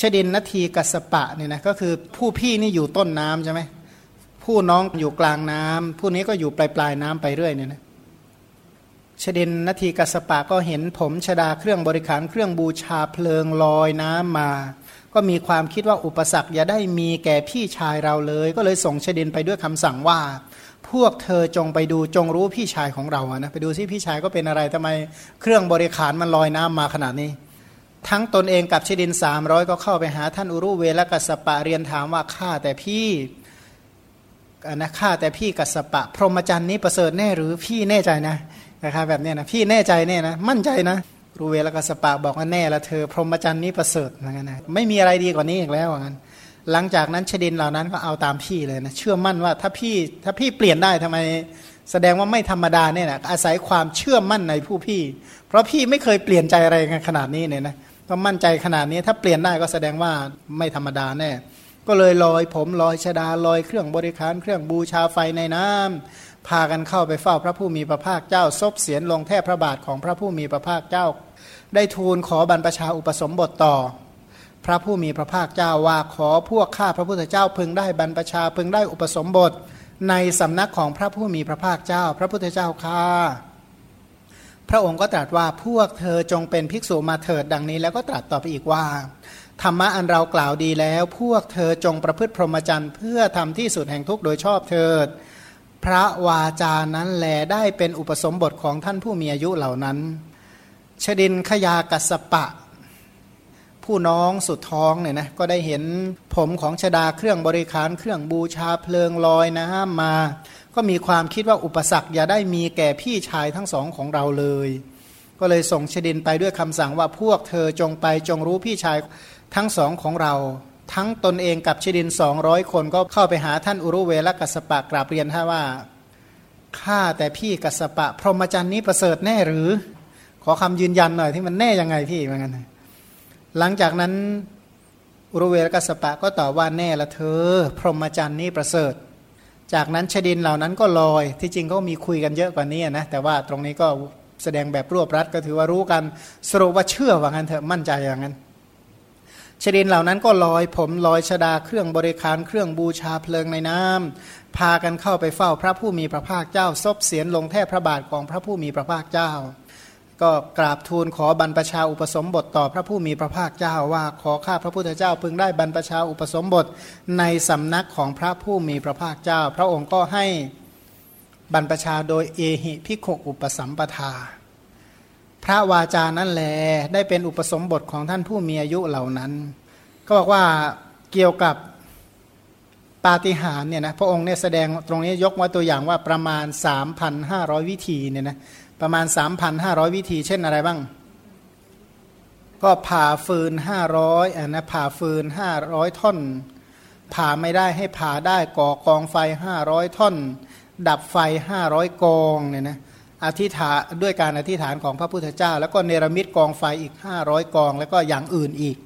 ชดินนาทีกัสปะเนี่ยนะก็คือผู้พี่นี่อยู่ต้นน้ำใช่ไหมผู้น้องอยู่กลางน้ำผู้นี้ก็อยู่ปลายน้ำไปเรื่อยเนี่ยนะชดินนาทีกัสปะก็เห็นผมชดาเครื่องบริขารเครื่องบูชาเพลิงลอยน้ำมาก็มีความคิดว่าอุปสรรคอย่าได้มีแก่พี่ชายเราเลยก็เลยส่งชดินไปด้วยคำสั่งว่าพวกเธอจงไปดูจงรู้พี่ชายของเรานะไปดูซิพี่ชายก็เป็นอะไรทำไมเครื่องบริขารมันลอยน้ำมาขนาดนี้ทั้งตนเองกับชดิน300ก็เข้าไปหาท่านอุรุเวลกัสสปะเรียนถามว่าข้าแต่พี่นะข้าแต่พี่กัสสปะพรหมจรรย์นี้ประเสริฐแน่หรือพี่แน่ใจนะนะครับแบบนี้นะพี่แน่ใจแน่นะมั่นใจนะอุรุเวลกัสสปะบอกว่าแน่ละเธอพรหมจรรย์นี้ประเสริฐงั้นนะไม่มีอะไรดีกว่านี้อีกแล้วงั้นหลังจากนั้นชดินเหล่านั้นก็เอาตามพี่เลยนะเชื่อมั่นว่าถ้าพี่เปลี่ยนได้ทำไมแสดงว่าไม่ธรรมดาเนี่ยนะอาศัยความเชื่อมั่นในผู้พี่เพราะพี่ไม่เคยเปลี่ยนใจอะไรกันขนาดนี้เนี่ยนะก็มั่นใจขนาดนี้ถ้าเปลี่ยนได้ก็แสดงว่าไม่ธรรมดาแน่ก็เลยลอยผมลอยชดาลอยเครื่องบริขารเครื่องบูชาไฟในน้ำพากันเข้าไปเฝ้าพระผู้มีพระภาคเจ้าซบเสียนลงแทบพระบาทของพระผู้มีพระภาคเจ้าได้ทูลขอบรรพชาอุปสมบทต่อพระผู้มีพระภาคเจ้าว่าขอพวกข้าพระพุทธเจ้าพึงได้บรรพชาพึงได้อุปสมบทในสำนักของพระผู้มีพระภาคเจ้าพระพุทธเจ้าข้าพระองค์ก็ตรัสว่าพวกเธอจงเป็นภิกษุมาเถิดดังนี้แล้วก็ตรัสต่อไปอีกว่าธรรมะอันเรากล่าวดีแล้วพวกเธอจงประพฤติพรหมจรรย์เพื่อทำที่สุดแห่งทุกข์โดยชอบเถิดพระวาจานั้นแลได้เป็นอุปสมบทของท่านผู้มีอายุเหล่านั้นชดินขยากัสสปะผู้น้องสุดท้องเนี่ยนะก็ได้เห็นผมของชดาเครื่องบริขารเครื่องบูชาเพลิงลอยน้ำมาก็มีความคิดว่าอุปสรรคอย่าได้มีแก่พี่ชายทั้งสองของเราเลยก็เลยส่งชดินไปด้วยคำสั่งว่าพวกเธอจงไปจงรู้พี่ชายทั้งสองของเราทั้งตนเองกับชดิน200คนก็เข้าไปหาท่านอุรุเวลกัสสปะกราบเรียนท่านว่าข้าแต่พี่กัสสปะพรหมจรรย์นี้ประเสริฐแน่หรือขอคำยืนยันหน่อยที่มันแน่ยังไงพี่ว่างั้นหลังจากนั้นอุรุเวลกัสสปะก็ตอบว่าแน่ละเธอพรหมจรรย์นี่ประเสริฐจากนั้นชดินเหล่านั้นก็ลอยที่จริงก็มีคุยกันเยอะกว่านี้นะแต่ว่าตรงนี้ก็แสดงแบบรวบรัดก็ถือว่ารู้กันสรุปว่าเชื่อว่างั้นเถอะมั่นใจอย่างนั้นชดินเหล่านั้นก็ลอยผมลอยชดาเครื่องบริขารเครื่องบูชาเพลิงในน้ำพากันเข้าไปเฝ้าพระผู้มีพระภาคเจ้าซบเสียนลงแทบพระบาทของพระผู้มีพระภาคเจ้าก็กราบทูลขอบรรพชาอุปสมบทต่อพระผู้มีพระภาคเจ้าว่าขอข้าพระพุทธเจ้าพึงได้บรรพชาอุปสมบทในสำนักของพระผู้มีพระภาคเจ้าพระองค์ก็ให้บรรพชาโดยเอหิภิกขุอุปสัมปทาพระวาจานั้นแลได้เป็นอุปสมบทของท่านผู้มีอายุเหล่านั้นก็บอกว่าเกี่ยวกับปาฏิหาริย์เนี่ยนะพระองค์เนี่ยแสดงตรงนี้ยกว่าตัวอย่างว่าประมาณ 3,500 วิธีเนี่ยนะประมาณ 3,500 วิธีเช่นอะไรบ้างก็ผ่าฟืน500นะผ่าฟืน500ท่อนผ่าไม่ได้ให้ผ่าได้ก่อกองไฟ500ท่อนดับไฟ500กองเนี่ยนะอธิษฐานด้วยการอธิษฐานของพระพุทธเจ้าแล้วก็เนรมิตกองไฟอีก500กองแล้วก็อย่างอื่นอีก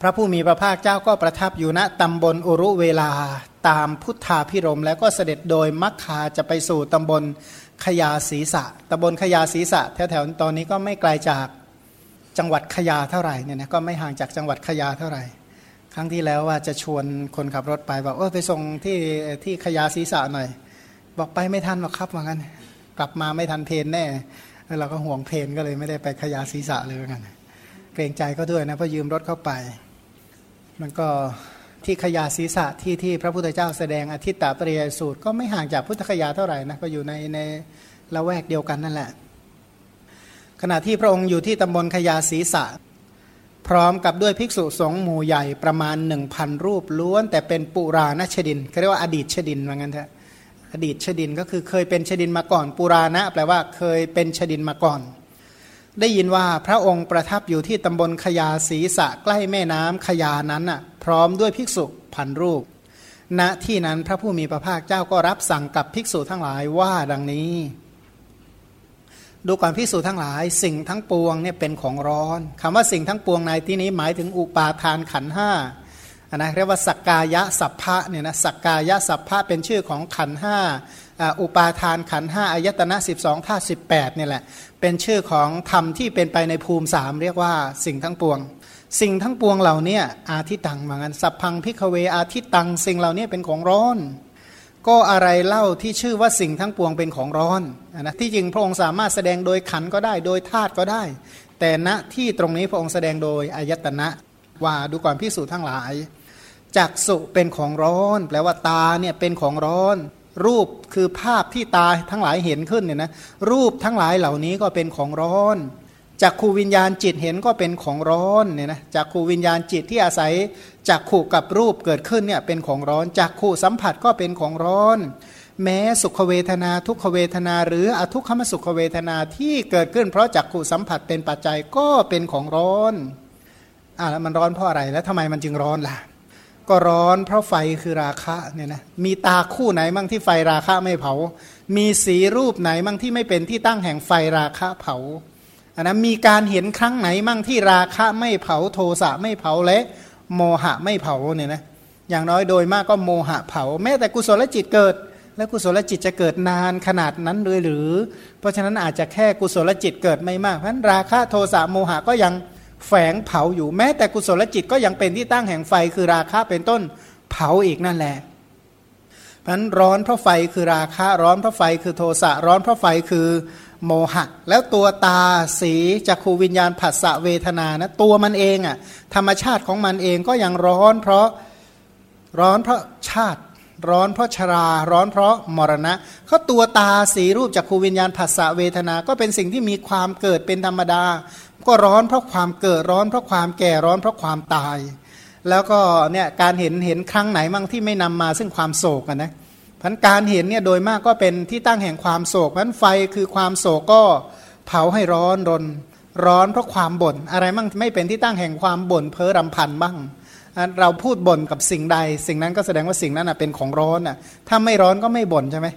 พระผู้มีพระภาคเจ้าก็ประทับอยู่ณตำบลอุรุเวลาตามพุทธาภิรมแล้วก็เสด็จโดยมัคคาจะไปสู่ตำบลขยาศีสะตำบลขยาศีสะแถวๆตอนนี้ก็ไม่ไกลจากจังหวัดขยาเท่าไหร่เนี่ยนะก็ไม่ห่างจากจังหวัดขยาเท่าไหร่ครั้งที่แล้วว่าจะชวนคนขับรถไปบอกเออไปส่งที่ขยาศีสะหน่อยบอกไปไม่ทันหรอกครับว่างั้นกลับมาไม่ทันเพลนแน่เราก็ห่วงเพลนก็เลยไม่ได้ไปขยาศีสะเลยว่างั้นเกรงใจก็ด้วยนะเพราะยืมรถเข้าไปมันก็ที่ขยาศีสะที่พระพุทธเจ้าแสดงอธิตตปริยสูตรก็ไม่ห่างจากพุทธคยาเท่าไหร่นะก็อยู่ในละแวกเดียวกันนั่นแหละขณะที่พระองค์อยู่ที่ตำบลขยาศีสะพร้อมกับด้วยภิกษุสงฆ์หมู่ใหญ่ประมาณ 1,000 รูปล้วนแต่เป็นปุราณชดินเรียกว่าอดีตชดินว่างั้นเถอะอดีตชดินก็คือเคยเป็นชดินมาก่อนปุราณะแปลว่าเคยเป็นชดินมาก่อนได้ยินว่าพระองค์ประทับอยู่ที่ตำบลขยาศีสะใกล้แม่น้ำขยานั้นน่ะพร้อมด้วยภิกษุพันรูปณที่นั้นพระผู้มีพระภาคเจ้าก็รับสั่งกับภิกษุทั้งหลายว่าดังนี้ดูก่อนภิกษุทั้งหลายสิ่งทั้งปวงเนี่ยเป็นของร้อนคำว่าสิ่งทั้งปวงในที่นี้หมายถึงอุปาทานขันธ์5นะเรียกว่าสักกายสัพพะเนี่ยนะสักกายสัพพะเป็นชื่อของขันธ์5อุปาทานขันธ์5อายตนะ12ธาตุ18นี่แหละเป็นชื่อของธรรมที่เป็นไปในภูมิ3เรียกว่าสิ่งทั้งปวง สิ่งทั้งปวงเหล่านี้อาทิตังเหมือนกันสัพพังพิฆเวอาทิตังสิ่งเหล่านี้เป็นของร้อนก็อะไรเล่าที่ชื่อว่าสิ่งทั้งปวงเป็นของร้อนนะที่จริงพระองค์สามารถแสดงโดยขันธ์ก็ได้โดยธาตุก็ได้แต่ณที่ตรงนี้พระองค์แสดงโดยอายตนะว่าดูก่อนภิกษุทั้งหลายจักษุเป็นของร้อนแปลว่าตาเนี่ยเป็นของร้อนรูปคือภาพที่ตาทั้งหลายเห็นขึ้นเนี่ยนะรูปทั้งหลายเหล่านี้ก็เป็นของร้อนจักขูวิญญาณจิตเห็นก็เป็นของร้อนเนี่ยนะจักขูวิญญาณจิตที่อาศัยจักขูกับรูปเกิดขึ้นเนี่ยเป็นของร้อนจักขูสัมผัสก็เป็นของร้อนแม้สุขเวทนาทุกขเวทนาหรืออทุกขมสุขเวทนาที่เกิดขึ้นเพราะจักขูสัมผัสเป็นปัจจัยก็เป็นของร้อนแล้วมันร้อนเพราะอะไรแล้วทำไมมันจึงร้อนล่ะก็ร้อนเพราะไฟคือราคะเนี่ยนะมีตาคู่ไหนมั่งที่ไฟราคะไม่เผามีสีรูปไหนมั่งที่ไม่เป็นที่ตั้งแห่งไฟราคะเผาอันนั้นมีการเห็นครั้งไหนมั่งที่ราคะไม่เผาโทสะไม่เผาและโมหะไม่เผาเนี่ยนะอย่างน้อยโดยมากก็โมหะเผาแม้แต่กุศลจิตเกิดแล้วกุศลจิตจะเกิดนานขนาดนั้นเลยหรือเพราะฉะนั้นอาจจะแค่กุศลจิตเกิดไม่มากเพราะฉะนั้นราคะโทสะโมหะก็ยังแฝงเผาอยู่แม้แต่กุศลจิตก็ยังเป็นที่ตั้งแห่งไฟคือราคะเป็นต้นเผาอีกนั่นแหละเพราะฉะนั้นร้อนเพราะไฟคือราคะร้อนเพราะไฟคือโทสะร้อนเพราะไฟคือโมหะแล้วตัวตาสีจักขูวิญญาณผัสสะเวทนานะตัวมันเองอ่ะธรรมชาติของมันเองก็ยังร้อนเพราะชาติร้อนเพราะชราร้อนเพราะมรณะเขาตัวตาสีรูปจักขูวิญญาณผัสสะเวทนาก็เป็นสิ่งที่มีความเกิดเป็นธรรมดาก็ร้อนเพราะความเกิดร้อนเพราะความแก่ร้อนเพราะความตายแล้วก็เนี่ยการเห็นครั้งไหนมั่งที่ไม่นำมาซึ่งความโศกนะพันการเห็นเนี่ยโดยมากก็เป็นที่ตั้งแห่งความโศกพันไฟคือความโศกก็เผาให้ร้อนรนร้อนเพราะความบ่นอะไรมั่งไม่เป็นที่ตั้งแห่งความบ่นเพ้อรำพันบ้างเราพูดบ่นกับสิ่งใดสิ่งนั้นก็แสดงว่าสิ่งนั้นเป็นของร้อนถ้าไม่ร้อนก็ไม่บ่นใช่ไหม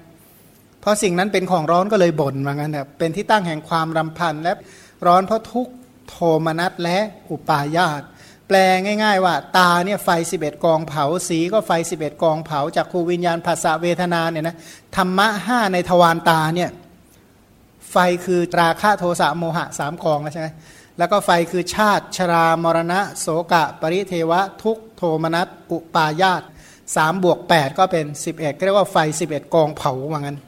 เพราะสิ่งนั้นเป็นของร้อนก็เลยบ่นว่างั้นเป็นที่ตั้งแห่งความรำพันและร้อนเพราะทุกข์โทมนัสและอุปาญาสแปลง่ายๆว่าตาเนี่ยไฟ11กองเผาสีก็ไฟ11กองเผาจักขูวิญญาณผัสสะเวทนาเนี่ยนะธรรมะ5ในทวารตาเนี่ยไฟคือราคะโทสะโมหะ3กองแล้วใช่ไหมแล้วก็ไฟคือชาติชรามรณะโศกะปริเทวะทุกขโทมนัสอุปาญาส 3+8 ก็เป็น11ก็เรียกว่าไฟ11กองเผาว่างั้น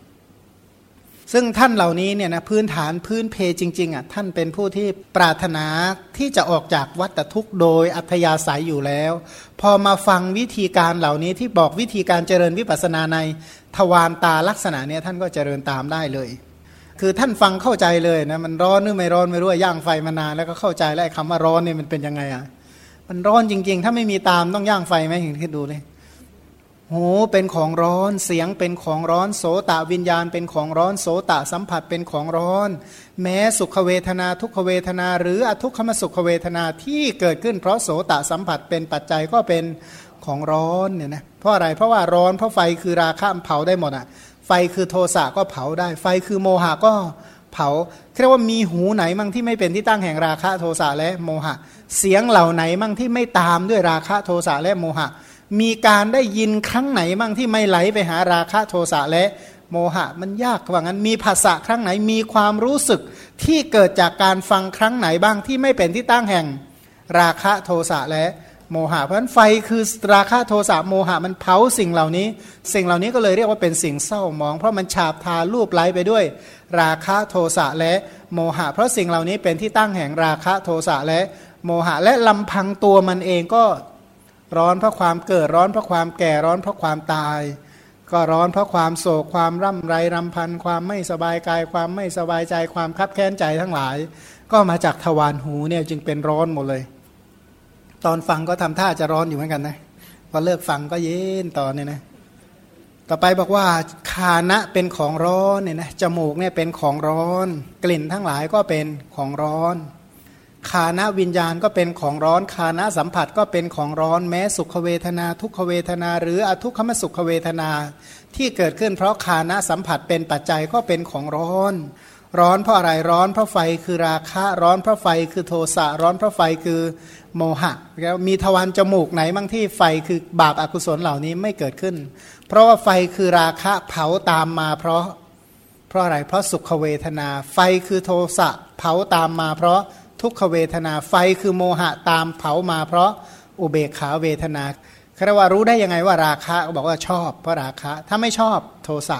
ซึ่งท่านเหล่านี้เนี่ยนะพื้นฐานพื้นเพจริงๆท่านเป็นผู้ที่ปรารถนาที่จะออกจากวัฏทุกข์โดยอัธยาศัยอยู่แล้วพอมาฟังวิธีการเหล่านี้ที่บอกวิธีการเจริญวิปัสสนาในทวารตาลักษณะเนี่ยท่านก็เจริญตามได้เลยคือท่านฟังเข้าใจเลยนะมันร้อนหรือไม่ร้อนไม่รู้ย่างไฟมานานแล้วก็เข้าใจแล้วไอ้คำว่าร้อนเนี่ยมันเป็นยังไงมันร้อนจริงๆถ้าไม่มีตามต้องย่างไฟไหมเห็นคิดดูเลยหูเป็นของร้อนเสียงเป็นของร้อนโสตะวิญญาณเป็นของร้อนโสตะสัมผัสเป็นของร้อนแม้สุขเวทนาทุกขเวทนาหรืออทุกขมสุขเวทนาที่เกิดขึ้นเพราะโสตะสัมผัสเป็นปัจจัยก็เป็นของร้อนเนี่ยนะเพราะอะไรเพราะว่าร้อนเพราะไฟคือราคะเผาได้หมดไฟคือโทสะก็เผาได้ไฟคือโมหะก็เผาเรียกว่ามีหูไหนมั่งที่ไม่เป็นที่ตั้งแห่งราคะโทสะและโมหะเสียงเหล่าไหนมั่งที่ไม่ตามด้วยราคะโทสะและโมหะมีการได้ยินครั้งไหนมั่งที่ไม่ไหลไปหาราคะโทสะและโมหะมันยากว่างั้นมีภาษาครั้งไหนมีความรู้สึกที่เกิดจากการฟังครั้งไหนบ้างที่ไม่เป็นที่ตั้งแห่งราคะโทสะและโมหะเพราะฉะนั้นไฟคือราคะโทสะโมหะมันเผาสิ่งเหล่านี้ก็เลยเรียกว่าเป็นสิ่งเศร้ามองเพราะมันฉาบทารูปไหลไปด้วยราคะโทสะและโมหะเพราะสิ่งเหล่านี้เป็นที่ตั้งแห่งราคะโทสะและโมหะและลำพังตัวมันเองก็ร้อนเพราะความเกิดร้อนเพราะความแก่ร้อนเพราะความตายก็ร้อนเพราะความโศกความร่ำไรรำพันความไม่สบายกายความไม่สบายใจความคับแค้นใจทั้งหลายก็มาจากทวารหูเนี่ยจึงเป็นร้อนหมดเลยตอนฟังก็ทำท่าจะร้อนอยู่เหมือนกันนะพอเลิกฟังก็เย็นต่อเนี่ยนะต่อไปบอกว่าคานะเป็นของร้อนเนี่ยนะจมูกเนี่ยเป็นของร้อนกลิ่นทั้งหลายก็เป็นของร้อนคานะวิญญาณก็เป็นของร้อนคานะสัมผัสก็เป็นของร้อนแม้สุขเวทนาทุกขเวทนาหรืออทุกขมสุขเวทนาที่เกิดขึ้นเพราะคานะสัมผัสเป็นปัจจัยก็เป็นของร้อนร้อนเพราะอะไรร้อนเพราะไฟคือราคะร้อนเพราะไฟคือโทสะร้อนเพราะไฟคือโมหะแล้วมีทวารจมูกไหนบ้างที่ไฟคือบาปอกุศลเหล่านี้ไม่เกิดขึ้นเพราะว่าไฟคือราคะเผาตามมาเพราะอะไรเพราะสุขเวทนาไฟคือโทสะเผาตามมาเพราะ ทุกขเวทนาไฟคือโมหะตามเผามาเพราะอุเบกขาเวทนาคารวะรู้ได้ยังไงว่าราคะบอกว่าชอบเพราะราคะถ้าไม่ชอบโทสะ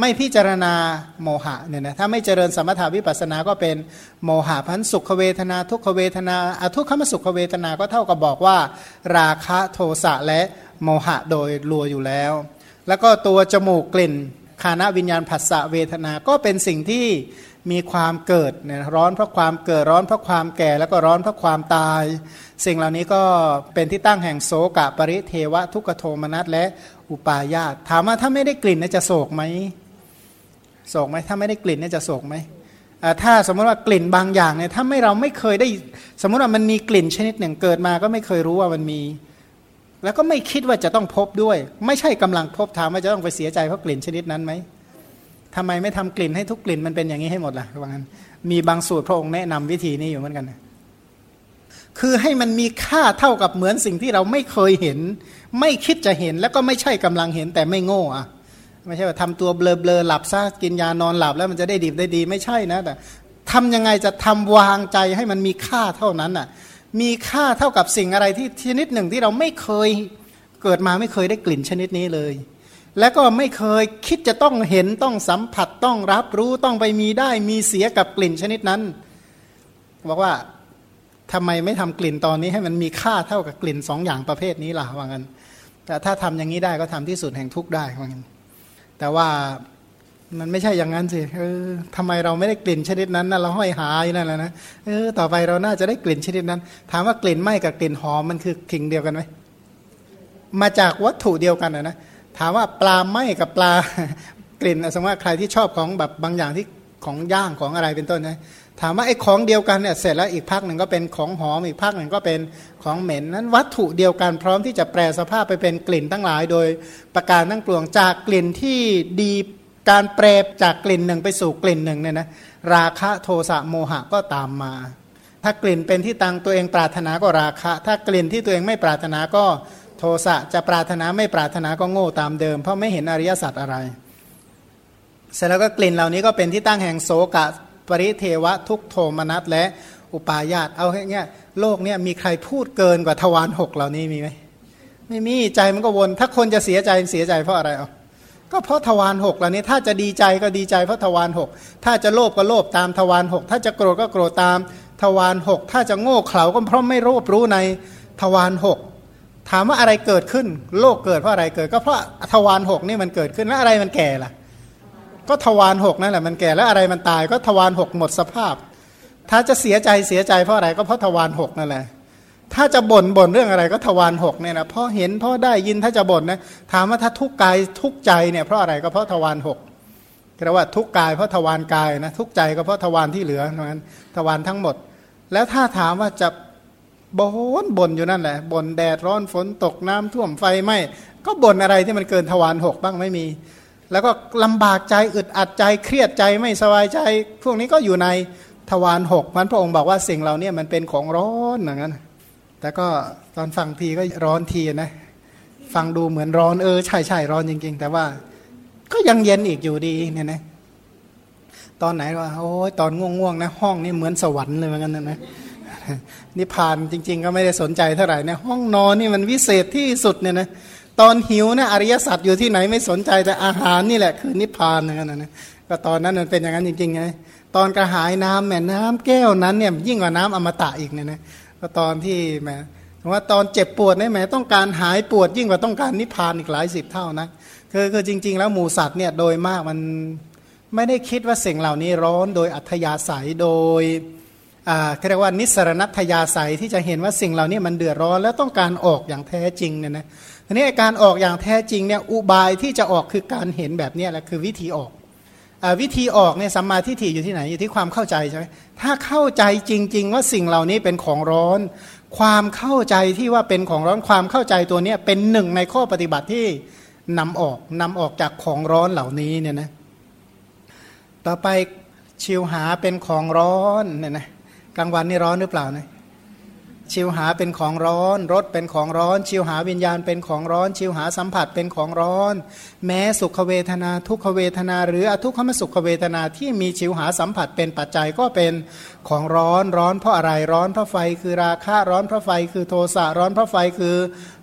ไม่พิจารณาโมหะเนี่ยนะถ้าไม่เจริญสมถะวิปัสสนาก็เป็นโมหะพันสุขเวทนาทุกขเวทนาอทุกขมสุขเวทนาก็เท่ากับบอกว่าราคะโทสะและโมหะโดยรวมอยู่แล้วแล้วก็ตัวจมูกกลิ่นฆานวิญญาณผัสสะเวทนาก็เป็นสิ่งที่มีความเกิดเนี่ยร้อนเพราะความเกิดร้อนเพราะความแก่แล้วก็ร้อนเพราะความตายสิ่งเหล่านี้ก็เป็นที่ตั้งแห่งโศกะปริเทวะทุกขโทมนัสและอุปาญาตถามว่าถ้าไม่ได้กลิ่นจะโศกไหมโศกไหมถ้าไม่ได้กลิ่นจะโศกไหมถ้าสมมติว่ากลิ่นบางอย่างเนี่ยถ้าไม่เราไม่เคยได้สมมติว่ามันมีกลิ่นชนิดหนึ่งเกิดมาก็ไม่เคยรู้ว่ามันมีแล้วก็ไม่คิดว่าจะต้องพบด้วยไม่ใช่กำลังพบถามว่าจะต้องไปเสียใจเพราะกลิ่นชนิดนั้นไหมทำไมไม่ทำกลิ่นให้ทุกกลิ่นมันเป็นอย่างนี้ให้หมดล่ะว่างั้นมีบางสูตรพระองค์แนะนำวิธีนี้อยู่เหมือนกันคือให้มันมีค่าเท่ากับเหมือนสิ่งที่เราไม่เคยเห็นไม่คิดจะเห็นแล้วก็ไม่ใช่กำลังเห็นแต่ไม่โง่อะไม่ใช่ว่าทำตัวเบลอเบลอหลับซะกินยานอนหลับแล้วมันจะได้ดีได้ดีไม่ใช่นะแต่ทำยังไงจะทำวางใจให้มันมีค่าเท่านั้นอะมีค่าเท่ากับสิ่งอะไรที่ชนิดหนึ่งที่เราไม่เคยเกิดมาไม่เคยได้กลิ่นชนิดนี้เลยและก็ไม่เคยคิดจะต้องเห็นต้องสัมผัสต้องรับรู้ต้องไปมีได้มีเสียกับกลิ่นชนิดนั้นบอกว่าทำไมไม่ทำกลิ่นตอนนี้ให้มันมีค่าเท่ากับกลิ่นสองอย่างประเภทนี้ล่ะว่างั้นแต่ถ้าทำอย่างนี้ได้ก็ทำที่สุดแห่งทุกข์ได้ว่างั้นแต่ว่ามันไม่ใช่อย่างนั้นสิทำไมเราไม่ได้กลิ่นชนิดนั้นนะเราห้อยหาอยู่นั่นแหละนะต่อไปเราน่าจะได้กลิ่นชนิดนั้นถามว่ากลิ่นไหม้กับกลิ่นหอมมันคือสิ่งเดียวกันไหมมาจากวัตถุเดียวกันนะถามว่าปลาไหม้กับปลากลิ่นสมมติว่าใครที่ชอบของแบบบางอย่างที่ของย่างของอะไรเป็นต้นนะถามว่าไอ้ของเดียวกันเนี่ยเสร็จแล้วอีกภาคหนึ่งก็เป็นของหอมอีกภาคหนึ่งก็เป็นของเหม็นนั้นวัตถุเดียวกันพร้อมที่จะแปรสภาพไปเป็นกลิ่นทั้งหลายโดยประการทั้งปวงจากกลิ่นที่ดีการแปรจากกลิ่นหนึ่งไปสู่กลิ่นหนึ่งเนี่ยนะราคะโทสะโมหะก็ตามมาถ้ากลิ่นเป็นที่ตั้งตัวเองปรารถนาก็ราคะถ้ากลิ่นที่ตัวเองไม่ปรารถนาก็โทสะจะปรารถนาไม่ปรารถนาก็โง่ตามเดิมเพราะไม่เห็นอริยสัจอะไรเสร็จแล้วก็กลิ่นเหล่านี้ก็เป็นที่ตั้งแห่งโสกะปริเทวะทุกโทมนัสและอุปาญาตเอาแค่นี้โลกเนี่ยมีใครพูดเกินกว่าทวารหกเหล่านี้มีไหมไม่มีใจมันก็วนถ้าคนจะเสียใจเพราะอะไรเอาก็เพราะทวารหกเหล่านี้ถ้าจะดีใจก็ดีใจเพราะทวารหกถ้าจะโลภก็โลภตามทวารหกถ้าจะโกรธก็โกรธตามทวารหกถ้าจะโง่เขลาก็เพราะไม่รู้ในทวารหกถามว่าอะไรเกิดขึ้นโลกเกิดเพราะอะไรเกิดก็เพราะทวารหกนี่มันเกิดขึ้นแล้วอะไรมันแก่ล่ะก็ทวารหกนั่นแหละมันแก่แล้วอะไรมันตายก็ทวารหกหมดสภาพถ้าจะเสียใจเพราะอะไรก็เพราะทวารหกนั่นแหละถ้าจะบ่นเรื่องอะไรก็ทวารหกเนี่ยนะเพราะเห็นเพราะได้ยินถ้าจะบ่นนะถามว่าถ้าทุกกายทุกใจเนี่ยเพราะอะไรก็เพราะทวารหกแปลว่าทุกกายเพราะทวารกายนะทุกใจก็เพราะทวารที่เหลือนั้นทวารทั้งหมดแล้วถ้าถามว่าจะบ่นอยู่นั่นแหละบ่นแดดร้อนฝนตกน้ำท่วมไฟไหม้ก็บ่นอะไรที่มันเกินทวารหกบ้างไม่มีแล้วก็ลำบากใจอึดอัดใจเครียดใจไม่สบายใจพวกนี้ก็อยู่ในทวารหกมันพระองค์บอกว่าสิ่งเหล่านี้มันเป็นของร้อนอย่างนั้นแต่ก็ตอนฟังทีก็ร้อนทีนะฟังดูเหมือนร้อนใช่ร้อนจริงๆแต่ว่าก็ยังเย็นอีกอยู่ดีเนี่ยนะตอนไหนว่าโอ้ยตอนง่วงๆนะห้องนี่เหมือนสวรรค์เลยเหมือนกันนะนิพพานจริงๆก็ไม่ได้สนใจเท่าไหร่นะห้องนอนนี่มันวิเศษที่สุดเนี่ยนะตอนหิวนะอริยสัจอยู่ที่ไหนไม่สนใจแต่อาหารนี่แหละคือนิพพานอย่างนั้นนะก็ตอนนั้นมันเป็นอย่างนั้นจริงๆไงตอนกระหายน้ำแม่น้ำแก้วนั้นเนี่ยยิ่งกว่าน้ำอมตะอีกเนี่ยนะก็ตอนที่แหมว่าตอนเจ็บปวดเนี่ยแหมต้องการหายปวดยิ่งกว่าต้องการนิพพานอีกหลายสิบเท่านะคือจริงๆแล้วหมู่สัตว์เนี่ยโดยมากมันไม่ได้คิดว่าสิ่งเหล่านี้ร้อนโดยอัธยาศัยโดยเรียกว่านิสรณัตยาศัยที่จะเห็นว่าสิ่งเหล่านี้มันเดือดร้อนแล้วต้องการออกอย่างแท้จริงเนี่ยนะทีนี้การออกอย่างแท้จริงเนี่ยอุบายที่จะออกคือการเห็นแบบนี้แหละคือวิธีออกวิธีออกเนี่ยสัมมาทิฏฐิอยู่ที่ไหนอยู่ที่ความเข้าใจใช่ไหมถ้าเข้าใจจริงๆว่าสิ่งเหล่านี้เป็นของร้อนความเข้าใจที่ว่าเป็นของร้อนความเข้าใจตัวนี้เป็นหนึ่งในข้อปฏิบัติที่นำออกจากของร้อนเหล่านี้เนี่ยนะต่อไปชิวหาเป็นของร้อนเนี่ยนะกลางวันนี่ร้อนหรือเปล่านะ ชิวหาเป็นของร้อนรสเป็นของร้อนชิวหาวิญญาณเป็นของร้อนชิวหาสัมผัสเป็นของร้อนแม้สุขเวทนาทุกขเวทนาหรืออทุกขมสุขเวทนาที่มีชิวหาสัมผัสเป็นปัจจัยก็เป็นของร้อนร้อนเพราะอะไรร้อนเพราะไฟคือราคะร้อนเพราะไฟคือโทสะร้อนเพราะไฟคือ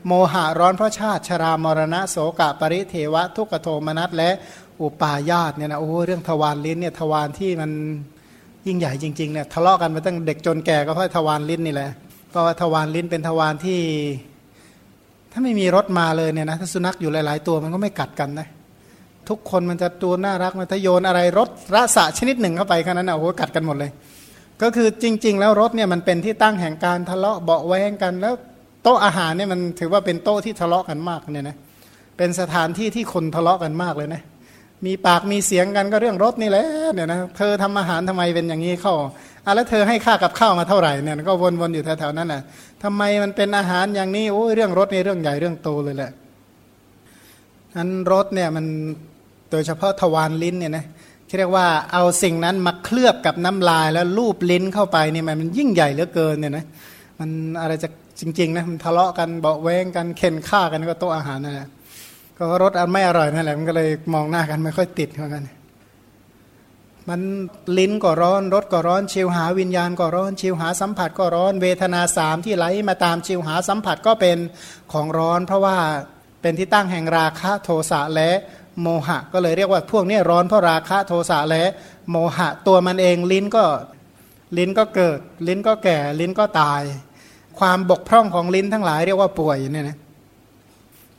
โมหะร้อนเพราะชาติชรามรณะโสกะปริเทวะทุกขโทมนัสและอุปาญาตเนี่ยนะโอ้เรื่องทวารลิ้นเนี่ยทวารที่มันยิ่งใหญ่จริงๆเนี่ยทะเลาะกันมาตั้งเด็กจนแก่ก็เพราะทวารลิ้นนี่แหละเพราะว่าทวารลิ้นเป็นทวารที่ถ้าไม่มีรถมาเลยเนี่ยนะถ้าสุนัขอยู่หลายๆตัวมันก็ไม่กัดกันนะทุกคนมันจะตัวน่ารักมันจะโยนอะไรรถระสะชนิดหนึ่งเข้าไปแค่นั้นนะโอ้โหกัดกันหมดเลยก็คือจริงๆแล้วรถเนี่ยมันเป็นที่ตั้งแห่งการทะเลาะเบาะแว้งกันแล้วโต๊ะอาหารเนี่ยมันถือว่าเป็นโต๊ะที่ทะเลาะกันมากเนี่ยนะเป็นสถานที่ที่คนทะเลาะกันมากเลยนะมีปากมีเสียงกันก็เรื่องรถนี่แหละเนี่ยนะเธอทำอาหารทำไมเป็นอย่างนี้เข้าแล้วเธอให้ค่ากับข้าวมาเท่าไหร่เนี่ยก็วนๆอยู่แถวๆนั้นแหละทำไมมันเป็นอาหารอย่างนี้โอ้เรื่องรถนี่เรื่องใหญ่เรื่องโตเลยแหละอันรถเนี่ยมันโดยเฉพาะทวารลิ้นเนี่ยนะที่เรียกว่าเอาสิ่งนั้นมาเคลือบกับน้ำลายแล้วลูบลิ้นเข้าไปเนี่ยมันยิ่งใหญ่เหลือเกินเนี่ยนะมันอะไรจะจริงๆนะมันทะเลาะกันเบาแว้งกันเข็นฆ่ากันก็โต๊ะอาหารนั่นแหละก็รสอันไม่อร่อยนั่นแหละมันก็เลยมองหน้ากันไม่ค่อยติดเหมือนกันมันลิ้นก็ร้อนรสก็ร้อนชิวหาวิญญาณก็ร้อนชิวหาสัมผัสก็ร้อนเวทนาสามที่ไหลมาตามชิวหาสัมผัสก็เป็นของร้อนเพราะว่าเป็นที่ตั้งแห่งราคะโทสะและโมหะก็เลยเรียกว่าพวกนี้ร้อนเพราะราคะโทสะและโมหะตัวมันเองลิ้นก็เกิดลิ้นก็แก่ลิ้นก็ตายความบกพร่องของลิ้นทั้งหลายเรียกว่าป่วยเนี่ยนะ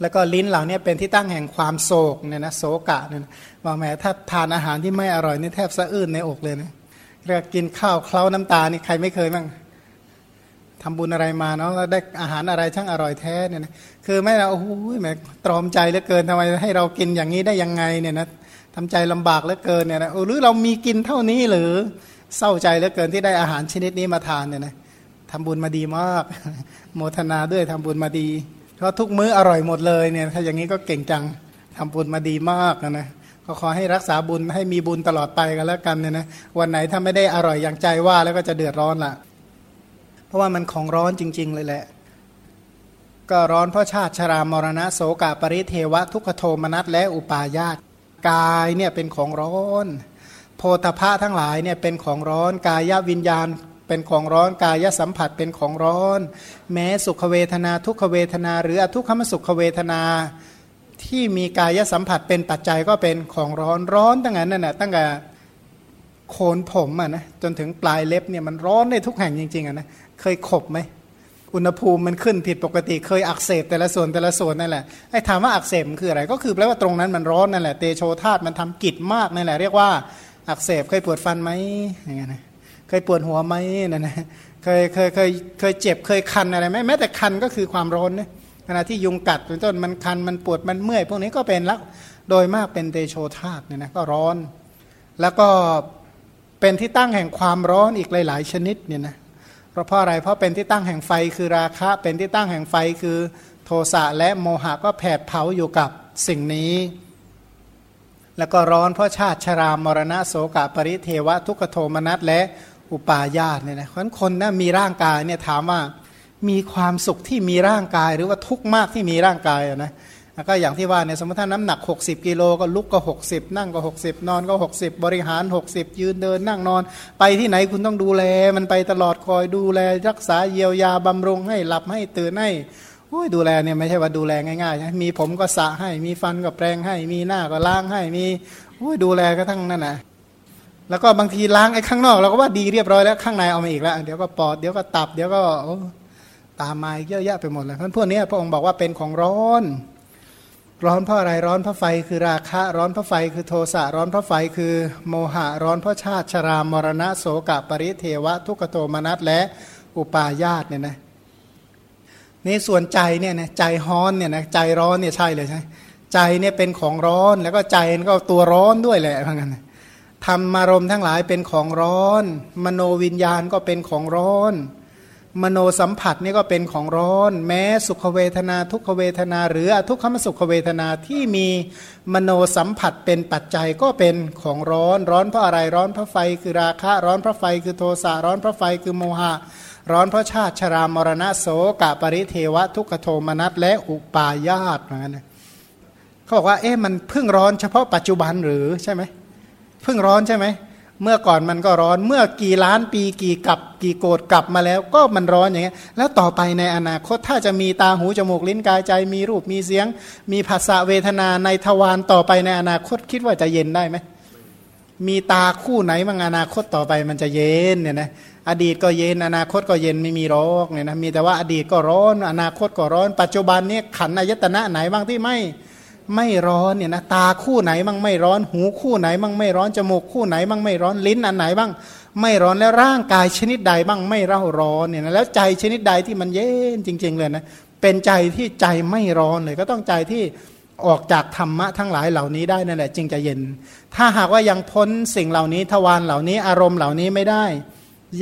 แล้วก็ลิ้นเหล่านี้เป็นที่ตั้งแห่งความโศกเนี่ยนะโศกะเนี่ยว่าแม้ถ้าทานอาหารที่ไม่อร่อยนี่แทบสะอื้นในอกเลยนะเรียกกินข้าวเคล้าน้ำตานี่ใครไม่เคยบ้างทำบุญอะไรมาเนาะแล้วได้อาหารอะไรช่างอร่อยแท้เนี่ยนะคือไม่เราโอ้โหแหมตรอมใจเหลือเกินทำไมให้เรากินอย่างนี้ได้ยังไงเนี่ยนะทำใจลำบากเหลือเกินเนี่ยนะหรือเรามีกินเท่านี้หรือเศร้าใจเหลือเกินที่ได้อาหารชนิดนี้มาทานเนี่ยนะทำบุญมาดีมากโมทนาด้วยทำบุญมาดีเพราะทุกมื้ออร่อยหมดเลยเนี่ยถ้าอย่างนี้ก็เก่งจังทำบุญมาดีมากนะก็ขอให้รักษาบุญให้มีบุญตลอดไปกันแล้วกันเนี่ยนะวันไหนถ้าไม่ได้อร่อยอย่างใจว่าแล้วก็จะเดือดร้อนล่ะเพราะว่ามันของร้อนจริงๆเลยแหละก็ร้อนเพราะชาติชรามรณะโสกะปริเทวะทุกขโทมนัสและอุปาญาตกายเนี่ยเป็นของร้อนโพธพะทั้งหลายเนี่ยเป็นของร้อนกายวิญญาณเป็นของร้อนกายสัมผัสเป็นของร้อนแม้สุขเวทนาทุกขเวทนาหรืออทุกขมสุขเวทนาที่มีกายสัมผัสเป็นปัจจัยก็เป็นของร้อนร้อนตั้งแต่นั่นน่ะตั้งแต่โคนผมอ่ะนะจนถึงปลายเล็บเนี่ยมันร้อนในทุกแห่งจริงๆอ่ะนะเคยขบไหมอุณหภูมิมันขึ้นผิดปกติเคยอักเสบแต่ละส่วนแต่ละส่วนนั่นแหละไอ้ถามว่าอักเสบคืออะไรก็คือแปลว่าตรงนั้นมันร้อนนั่นแหละเตโชธาตุมันทำกิจมากนั่นแหละเรียกว่าอักเสบเคยปวดฟันไหมอย่างเงี้ยนะเคยปวดหัวไหมนั่นนะเคยเจ็บเคยคันอะไรไหมแม้แต่คันก็คือความร้อนนะขณะที่ยุงกัดเป็นต้นมันคันมันปวดมันเมื่อยพวกนี้ก็เป็นลักโดยมากเป็นเตโชธาตุเนี่ยนะก็ร้อนแล้วก็เป็นที่ตั้งแห่งความร้อนอีกหลายๆชนิดเนี่ยนะเพราะอะไรเพราะเป็นที่ตั้งแห่งไฟคือราคะเป็นที่ตั้งแห่งไฟคือโทสะและโมหะก็แผดเผาอยู่กับสิ่งนี้แล้วก็ร้อนเพราะชาติชรามรณะโสกะปริเทวะทุกขโทมนัสและอุปาญาตเนี่ยนะคนนะมีร่างกายเนี่ยถามว่ามีความสุขที่มีร่างกายหรือว่าทุกข์มากที่มีร่างกายนะก็อย่างที่ว่าเนี่ยสมมติถ้าน้ำหนัก60กิโลก็ลุกก็60นั่งก็60นอนก็60บริหาร60ยืนเดินนั่งนอนไปที่ไหนคุณต้องดูแลมันไปตลอดคอยดูแลรักษาเยียวยาบำรุงให้หลับให้ตื่นให้ดูแลเนี่ยไม่ใช่ว่าดูแลง่ายๆนะมีผมก็สระให้มีฟันก็แปรงให้มีหน้าก็ล้างให้มีดูแลก็ทั้งนั่นนะแล้วก็บางทีล้างไอ้ข้างนอกเราก็ว่าดีเรียบร้อยแล้วข้างในเอามาอีกแล้วเดี๋ยวก็ปอดเดี๋ยวก็ตับเดี๋ยวก็ตามมาเยอะแยะไปหมดเลยเพราะพวกนี้พระองค์บอกว่าเป็นของร้อนร้อนเพราะอะไรร้อนเพราะไฟคือราคะร้อนเพราะไฟคือโทสะร้อนเพราะไฟคือโมหะร้อนเพราะชาติชรามรณะโสกะปริเทวะทุกขโทมนัสและอุปาญาตเนี่ยนะนี่ส่วนใจเนี่ยนะใจฮ้อนเนี่ยนะใจร้อนเนี่ยใช่เลยใช่ใจเนี่ยเป็นของร้อนแล้วก็ใจก็ตัวร้อนด้วยแหละพังกันธรรมารมณ์ทั้งหลายเป็นของร้อนมโนวิญญาณก็เป็นของร้อนมโนสัมผัสนี่ก็เป็นของร้อนแม้สุขเวทนาทุกขเวทนาหรืออทุกขมสุขเวทนาที่มีมโนสัมผัสเป็นปัจจัยก็เป็นของร้อนร้อนเพราะอะไรร้อนเพราะไฟคือราคะร้อนเพราะไฟคือโทสะร้อนเพราะไฟคือโมหะ ร้อนเพราะชาติชรามรณะโศกะปริเทวะทุกขโทมนัสและอุปาญาตเหมือนกันเขาบอกว่าเอ๊ะมันเพิ่งร้อนเฉพาะปัจจุบันหรือใช่ไหมเพิ่งร้อนใช่ไหมเมื่อก่อนมันก็ร้อนเมื่อกี่ล้านปีกี่กับกี่โกฏกลับมาแล้วก็มันร้อนอย่างเงี้ยแล้วต่อไปในอนาคตถ้าจะมีตาหูจมูกลิ้นกายใจมีรูปมีเสียงมีผัสสะเวทนาในทวารต่อไปในอนาคตคิดว่าจะเย็นได้ไหมมีตาคู่ไหนบางอนาคตต่อไปมันจะเย็นเนี่ยนะอดีตก็เย็นอนาคตก็เย็นไม่มีร้อนเนี่ยนะมีแต่ว่าอดีตก็ร้อนอนาคตก็ร้อนปัจจุบันนี้ขันอายตนะไหนบ้างที่ไม่ร้อนเนี่ยนะตาคู่ไหนมั่งไม่ร้อนหูคู่ไหนมั่งไม่ร้อนจมูกคู่ไหนมั่งไม่ร้อนลิ้นอันไหนบ้างไม่ร้อนแล้วร่างกายชนิดใดบ้างไม่เร่าร้อนเนี่ยนะแล้วใจชนิดใดที่มันเย็นจริงๆเลยนะเป็นใจที่ใจไม่ร้อนเลยก็ต้องใจที่ออกจากธรรมะทั้งหลายเหล่านี้ได้นั่นแหละจึงจะเย็นถ้าหากว่ายังพ้นสิ่งเหล่านี้ทวารเหล่านี้อารมณ์เหล่านี้ไม่ได้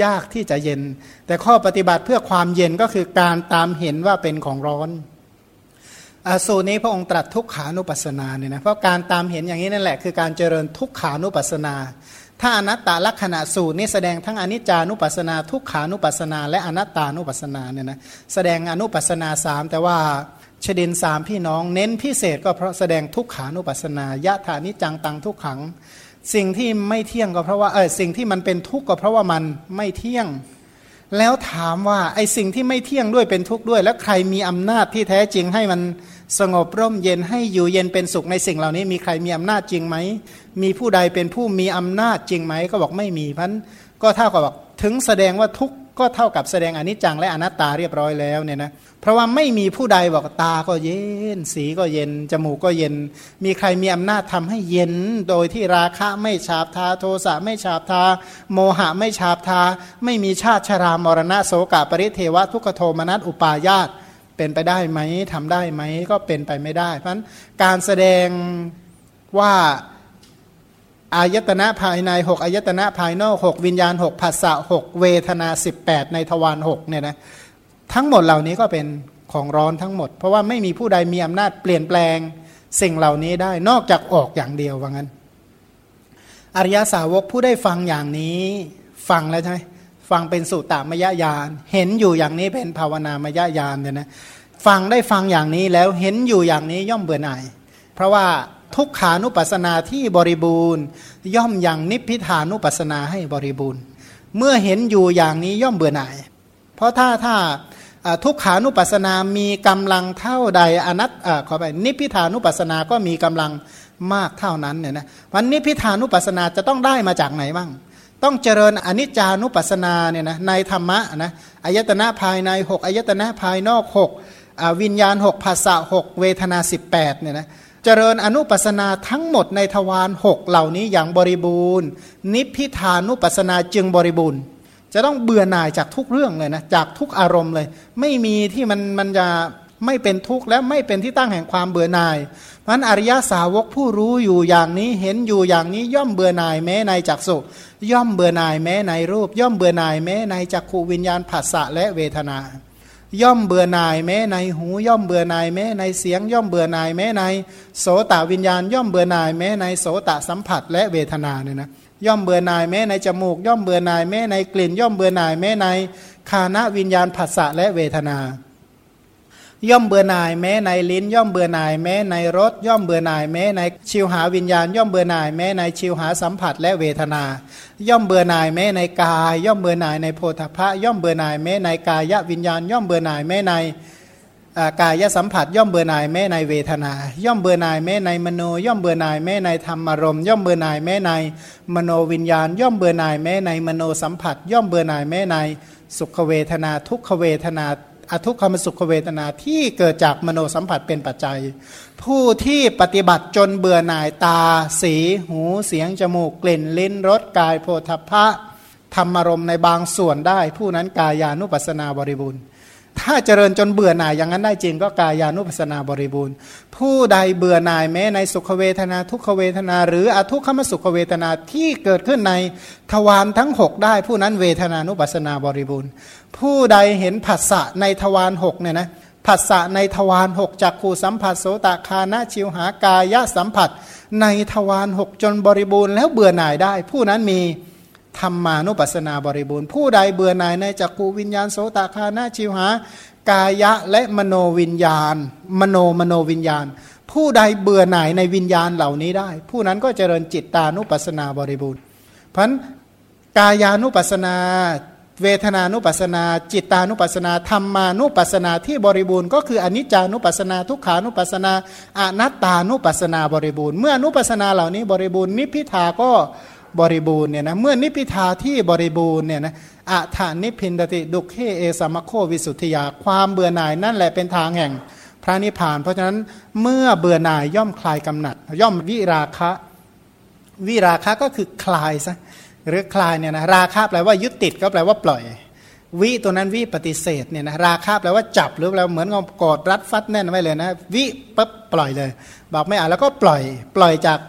ยากที่จะเย็นแต่ข้อปฏิบัติเพื่อความเย็นก็คือการตามเห็นว่าเป็นของร้อนสูตรนี้พระองค์ตรัสทุกขานุปัสสนาเนี่ยนะเพราะการตามเห็นอย่างนี้นั่นแหละคือการเจริญทุกขานุปัสสนาถ้าอนัตตลักษณะสูตรนี้แสดงทั้งอนิจจานุปัสสนาทุกขานุปัสสนาและอนัตตานุปัสสนาเนี่ยนะแสดงอนุปัสสนา3แต่ว่าชดิน3พี่น้องเน้นพิเศษก็เพราะแสดงทุกขานุปัสสนายะถานิจังตังทุกขังสิ่งที่ไม่เที่ยงก็เพราะว่าสิ่งที่มันเป็นทุกข์ก็เพราะว่ามันไม่เที่ยงแล้วถามว่าไอ้สิ่งที่ไม่เที่ยงด้วยเป็นทุกข์ด้วยแล้วใครมีอำนาจที่แท้จริงให้มันสงบร่มเย็นให้อยู่เย็นเป็นสุขในสิ่งเหล่านี้มีใครมีอำนาจจริงไหมมีผู้ใดเป็นผู้มีอำนาจจริงไหมก็บอกไม่มีพันก็เท่ากับบอกถึงแสดงว่าทุกข์ก็เท่ากับแสดงอนิจจังและอนัตตาเรียบร้อยแล้วเนี่ยนะเพราะว่าไม่มีผู้ใดบอกตาก็เย็นสีก็เย็นจมูกก็เย็นมีใครมีอำนาจทำให้เย็นโดยที่ราคะไม่ฉาบทาโทสะไม่ฉาบทาโมหะไม่ฉาบทาไม่มีชาติชรามรณะโศกะปริเทวะทุกขโทมนัสอุปาญาตเป็นไปได้ไหมทำได้ไหมก็เป็นไปไม่ได้เพราะฉะนั้นการแสดงว่าอายตนะภายใน6อายตนะภายนอก6วิญญาณ6ผัสสะ6เวทนา18ในทวาร6เนี่ยนะทั้งหมดเหล่านี้ก็เป็นของร้อนทั้งหมดเพราะว่าไม่มีผู้ใดมีอำนาจเปลี่ยนแปลงสิ่งเหล่านี้ได้นอกจากออกอย่างเดียวว่างั้นอริยสาวกผู้ได้ฟังอย่างนี้ฟังแล้วใช่ไหมฟังเป็นสุตตมยญาณเห็นอยู่อย่างนี้เป็นภาวนามยญาณเนี่ยนะฟังได้ฟังอย่างนี้แล้วเห็นอยู่อย่างนี้ย่อมเบื่อหน่ายเพราะว่าทุกขานุปัสสนาที่บริบูรณ์ย่อมยังนิพพิทานุปัสสนาให้บริบูรณ์เมื่อเห็นอยู่อย่างนี้ย่อมเบื่อหน่ายเพราะถ้าทุกขานุปัสสนามีกำลังเท่าใดอนัตขอไปนิพพิทานุปัสสนาก็มีกำลังมากเท่านั้นเนี่ยนะวันนิพพิทานุปัสสนาจะต้องได้มาจากไหนบ้างต้องเจริญอนิจจานุปัสสนาเนี่ยนะในธรรมะนะอายตนะภายใน6อายตนะภายนอก6วิญญาณ6ผัสสะ6เวทนา18เนี่ยนะเจริญอนุปัสสนาทั้งหมดในทวาร6เหล่านี้อย่างบริบูรณ์นิพพิทานุปัสสนาจึงบริบูรณ์จะต้องเบื่อหน่ายจากทุกเรื่องเลยนะจากทุกอารมณ์เลยไม่มีที่มันจะไม่เป็นทุกข์และไม่เป็นที่ตั้งแห่งความเบื่อหน่ายเพราะฉะนั้นอริยสาวกผู้รู้อยู่อย่างนี้เห็นอยู่อย่างนี้ย่อมเบื่อหน่ายแม้ในจักษุย่อมเบื่อหน่ายแม้ในรูปย่อมเบื่อหน่ายแม้ในจักขุวิญญาณผัสสะและเวทนาย่อมเบื่อหน่ายแม้ในหูย่อมเบื่อหน่ายแม้ในเสียงย่อมเบื่อหน่ายแม้ในโสตวิญญาณย่อมเบื่อหน่ายแม้ในโสตสัมผัสและเวทนาเนี่ยนะย่อมเบื่อหน่ายแม้ในจมูกย่อมเบื่อหน่ายแม้ในกลิ่นย่อมเบื่อหน่ายแม้ในคานวิญญาณผัสสะและเวทนาย่อมเบื่อหน่ายแม้ในลิ้นย่อมเบื่อหน่ายแม้ในรสย่อมเบื่อหน่ายแม้ในชิวหาวิญญาณย่อมเบื่อหน่ายแม้ในชิวหาสัมผัสและเวทนาย่อมเบื่อหน่ายแม้ในกายย่อมเบื่อหน่ายในโพธพะย่อมเบื่อหน่ายแม้ในกายวิญญาณย่อมเบื่อหน่ายแม้ในกายสัมผัสย่อมเบื่อหน่ายแม้ในเวทนาย่อมเบื่อหน่ายแม้ในมโนย่อมเบื่อหน่ายแม้ในธรรมอารมณ์ย่อมเบื่อหน่ายแม้ในมโนวิญญาณย่อมเบื่อหน่ายแม้ในมโนสัมผัสย่อมเบื่อหน่ายแม้ในสุขเวทนาทุกขเวทนาอทุกขมสุขเวทนาที่เกิดจากมโนสัมผัสเป็นปัจจัยผู้ที่ปฏิบัติจนเบื่อหน่ายตาสีหูเสียงจมูกกลิ่นลิ้นรสกายโผฏฐัพพะธรรมารมณ์ในบางส่วนได้ผู้นั้นกายานุปัสสนาบริบูรณ์ถ้าเจริญจนเบื่อหน่ายอย่างนั้นได้จริงก็กายานุปัสสนาบริบูรณ์ผู้ใดเบื่อหน่ายแม้ในสุขเวทนาทุกขเวทนาหรืออทุกขมสุขเวทนาที่เกิดขึ้นในทวารทั้ง6ได้ผู้นั้นเวทนานุปัสสนาบริบูรณ์ผู้ใดเห็นผัสสะในทวาร6เนี่ยนะผัสสะในทวาร6จักขุสัมผัสโสตคานะชิวหากายสัมผัสในทวาร6จนบริบูรณ์แล้วเบื่อหน่ายได้ผู้นั้นมี ธรรมานุปัสสนาบริบูรณ์ผู้ใดเบื่อหน่ายในจักขุวิญญาณโสตคานะชิวหากายะและมโนวิญญาณมโนวิญญาณผู้ใดเบื่อหน่ายในวิญญาณเหล่านี้ได้ผู้นั้นก็เจริญจิตตานุปัสสนาบริบูรณ์เพราะฉะนั้นกายานุปัสสนาเวทนานุปัสสนาจิตตานุปัสสนาธรรมานุปัสสนาที่บริบูรณ์ก็คืออนิจจานุปัสสนาทุกขานุปัสสนาอนัตตานุปัสสนาบริบูรณ์เมื่อนุปัสสนาเหล่านี้บริบูรณ์นิพพิทาก็บริบูรณ์เนี่ยนะเมื่อนิพพิทาที่บริบูรณ์เนี่ยนะอัฏฐานิพพินติดุกเขเอสัมมโควิสุทธิยาความเบื่อหน่ายนั่นแหละเป็นทางแห่งพระนิพพานเพราะฉะนั้นเมื่อเบื่อหน่ายย่อมคลายกำหนัดย่อมวิราคะก็คือคลายซะหรือคลายเนี่ยนะราคะแปลว่ายึดติดก็แปลว่าปล่อยวิตัวนั้นวิปฏิเสธเนี่ยนะราคะแปลว่าจับหรือแปลเหมือนกับกอดรัดฟัดแน่นไว้เลยนะวิปั๊บปล่อยเลยบอกไม่อ่านแล้วก็ปล่อยจาก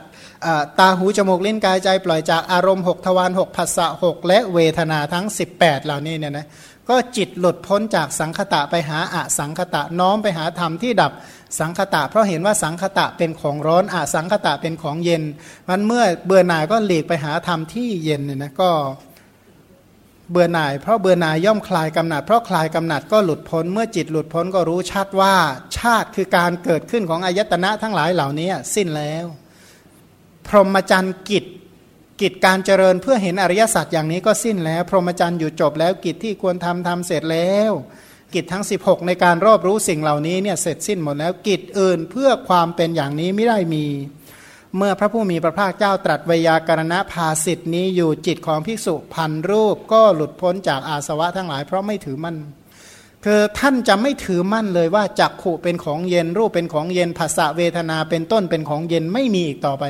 ตาหูจมูกลิ้นกายใจปล่อยจากอารมณ์6ทวาร6ผัสสะ6และเวทนาทั้ง18เหล่านี้เนี่ยนะก็จิตหลุดพ้นจากสังคตะไปหาอสังคตะน้อมไปหาธรรมที่ดับสังคตะเพราะเห็นว่าสังคตะเป็นของร้อนอสังคตะเป็นของเย็นมันเมื่อเบื่อหน่ายก็หลีกไปหาธรรมที่เย็นเนี่ยนะก็เบื่อหน่ายเพราะเบื่อหน่ายย่อมคลายกำหนัดเพราะคลายกำหนัดก็หลุดพ้นเมื่อจิตหลุดพ้นก็รู้ชัดว่าชาติคือการเกิดขึ้นของอายตนะทั้งหลายเหล่านี้สิ้นแล้วพรหมจรรย์กิจการเจริญเพื่อเห็นอริยสัจอย่างนี้ก็สิ้นแล้วพรหมจรรย์อยู่จบแล้วกิจที่ควรทำเสร็จแล้วกิจทั้ง16ในการรอบรู้สิ่งเหล่านี้เนี่ยเสร็จสิ้นหมดแล้วกิจอื่นเพื่อความเป็นอย่างนี้ไม่ได้มีเมื่อพระผู้มีพระภาคเจ้าตรัสไวยากรณภาสิทธินี้อยู่จิตของภิกษุพันรูปก็หลุดพ้นจากอาสวะทั้งหลายเพราะไม่ถือมั่นคือท่านจะไม่ถือมั่นเลยว่าจักขุเป็นของเย็นรูปเป็นของเย็นผัสสะเวทนาเป็นต้นเป็นของเย็นไม่มีอีกต่อไป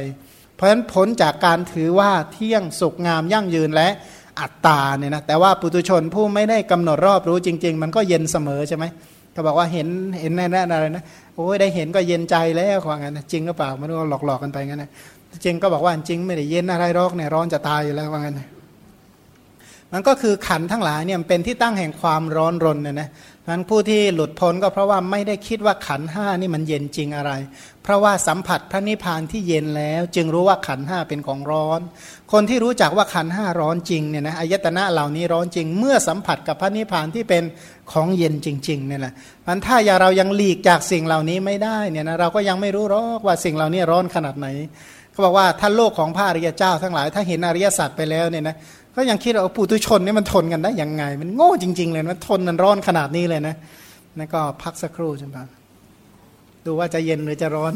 เพราะฉะนั้นผลจากการถือว่าเที่ยงสุขงามยั่งยืนและอัตตาเนี่ยนะแต่ว่าปุถุชนผู้ไม่ได้กำหนดรอบรู้จริงๆมันก็เย็นเสมอใช่ไหมก็บอกว่าเห็นแน่ๆอะไรนะโอ้ยได้เห็นก็เย็นใจแล้วว่างั้นจริงหรือเปล่ามันก็หลอกกันไปงั้นนะจริงก็บอกว่าจริงไม่ได้เย็นอะไรหรอกเนี่ยร้อนจะตายอยู่แล้วว่างั้นนะมันก็คือขันทั้งหลายเนี่ยเป็นที่ตั้งแห่งความร้อนรนเนี่ยนะนั้นผู้ที่หลุดพ้นก็เพราะว่าไม่ได้คิดว่าขันห้านี่มันเย็นจริงอะไรเพราะว่าสัมผัสพระนิพพานที่เย็นแล้วจึงรู้ว่าขันห้าเป็นของร้อนคนที่รู้จักว่าขันห้าร้อนจริงเนี่ยนะอายตนะเหล่านี้ร้อนจริงเมื่อสัมผัสกับพระนิพพานที่เป็นของเย็นจริงๆเนี่ยแหละมันถ้าเรายังหลีกจากสิ่งเหล่านี้ไม่ได้เนี่ยนะเราก็ยังไม่รู้หรอกว่าสิ่งเหล่านี้ร้อนขนาดไหนเขาบอกว่าถ้าโลกของพระอริยเจ้าทั้งหลายถ้าเห็นอริยสัจไปแล้วเนี่ยนะก็ยังคิดว่าปุถุชนนี่มันทนกันได้ยังไงมันโง่จริงๆเลยมันทนมันร้อนขนาดนี้เลยนะนั่นก็พักสักครู่จนป่ะดูว่าจะเย็นหรือจะร้อน